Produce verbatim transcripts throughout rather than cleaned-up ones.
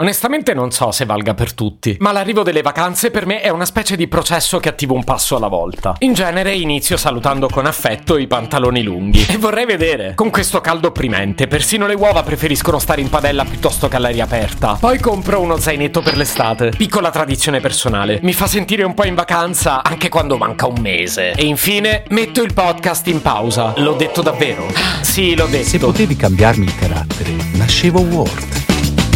Onestamente non so se valga per tutti, ma l'arrivo delle vacanze per me è una specie di processo che attivo un passo alla volta. In genere inizio salutando con affetto i pantaloni lunghi. E vorrei vedere. Con questo caldo opprimente, persino le uova preferiscono stare in padella piuttosto che all'aria aperta. Poi compro uno zainetto per l'estate. Piccola tradizione personale. Mi fa sentire un po' in vacanza anche quando manca un mese. E infine metto il podcast in pausa. L'ho detto davvero? Sì, l'ho detto. Se potevi cambiarmi il carattere, nascevo Word.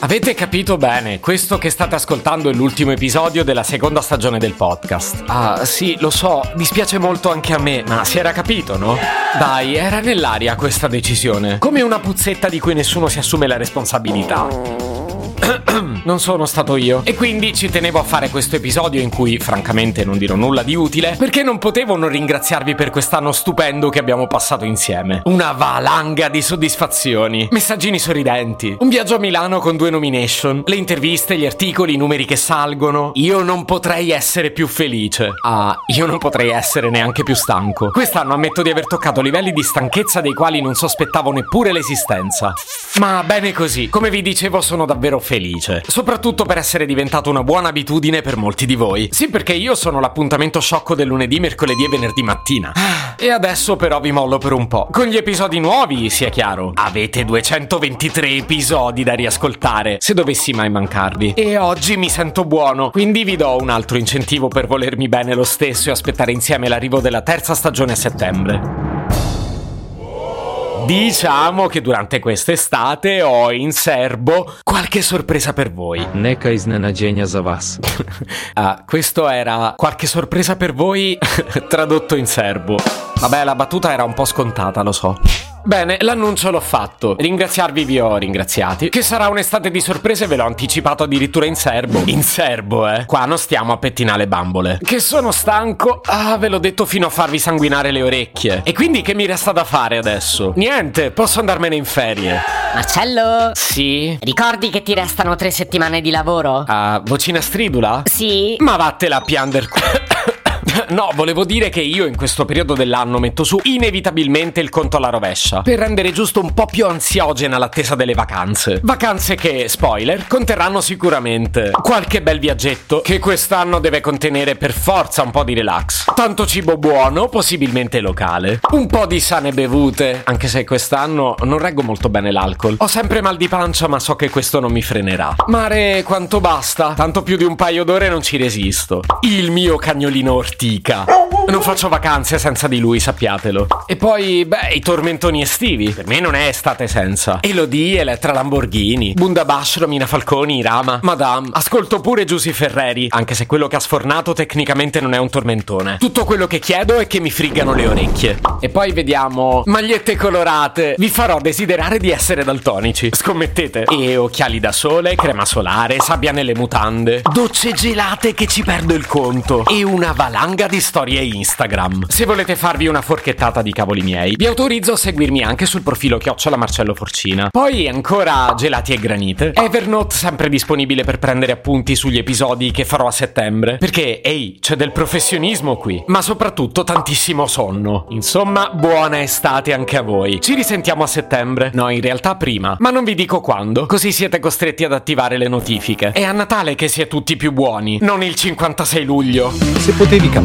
Avete capito bene, questo che state ascoltando è l'ultimo episodio della seconda stagione del podcast. Ah, sì, lo so, dispiace molto anche a me, ma si era capito, no? Dai, era nell'aria questa decisione, come una puzzetta di cui nessuno si assume la responsabilità. Non sono stato io. E quindi ci tenevo a fare questo episodio in cui, francamente, non dirò nulla di utile, perché non potevo non ringraziarvi per quest'anno stupendo che abbiamo passato insieme. Una valanga di soddisfazioni, messaggini sorridenti, un viaggio a Milano con due nomination, le interviste, gli articoli, i numeri che salgono. Io non potrei essere più felice. Ah, io non potrei essere neanche più stanco. Quest'anno ammetto di aver toccato livelli di stanchezza dei quali non sospettavo neppure l'esistenza. Ma bene così. Come vi dicevo, sono davvero felice, soprattutto per essere diventato una buona abitudine per molti di voi. Sì, perché io sono l'appuntamento sciocco del lunedì, mercoledì e venerdì mattina. E adesso però vi mollo per un po', con gli episodi nuovi, sia chiaro. Avete duecentoventitré episodi da riascoltare, se dovessi mai mancarvi. E oggi mi sento buono, quindi vi do un altro incentivo per volermi bene lo stesso e aspettare insieme l'arrivo della terza stagione a settembre. Diciamo che durante quest'estate ho in serbo qualche sorpresa per voi. Neka iznenađenja za vas. Ah, questo era qualche sorpresa per voi tradotto in serbo. Vabbè, la battuta era un po' scontata, lo so. Bene, l'annuncio l'ho fatto. Ringraziarvi vi ho ringraziati. Che sarà un'estate di sorprese ve l'ho anticipato addirittura in serbo. In serbo, eh. Qua non stiamo a pettinare le bambole. Che sono stanco. Ah, ve l'ho detto fino a farvi sanguinare le orecchie. E quindi che mi resta da fare adesso? Niente, posso andarmene in ferie. Marcello? Sì? Ricordi che ti restano tre settimane di lavoro? Ah, vocina stridula? Sì. Ma vattela a piander qua. No, volevo dire che io in questo periodo dell'anno metto su inevitabilmente il conto alla rovescia, per rendere giusto un po' più ansiogena l'attesa delle vacanze. Vacanze che, spoiler, conterranno sicuramente qualche bel viaggetto, che quest'anno deve contenere per forza un po' di relax, tanto cibo buono, possibilmente locale, un po' di sane bevute, anche se quest'anno non reggo molto bene l'alcol. Ho sempre mal di pancia, ma so che questo non mi frenerà. Mare quanto basta, tanto più di un paio d'ore non ci resisto. Il mio cagnolino ortico. Non faccio vacanze senza di lui, sappiatelo. E poi, beh, i tormentoni estivi. Per me non è estate senza Elodie, Elettra Lamborghini, Bundabash, Romina Falconi, Rama Madame. Ascolto pure Giusy Ferreri, anche se quello che ha sfornato tecnicamente non è un tormentone. Tutto quello che chiedo è che mi friggano le orecchie. E poi vediamo magliette colorate. Vi farò desiderare di essere daltonici, scommettete. E occhiali da sole, crema solare, sabbia nelle mutande, docce gelate che ci perdo il conto, e una valanga di storie Instagram. Se volete farvi una forchettata di cavoli miei, vi autorizzo a seguirmi anche sul profilo chiocciola Marcello Forcina. Poi ancora gelati e granite. Evernote sempre disponibile per prendere appunti sugli episodi che farò a settembre, perché ehi, c'è del professionismo qui, ma soprattutto tantissimo sonno. Insomma, buona estate anche a voi. Ci risentiamo a settembre. No, in realtà prima, ma non vi dico quando, così siete costretti ad attivare le notifiche. È a Natale che si è tutti più buoni, non il cinquantasei luglio. Se potevi cambiare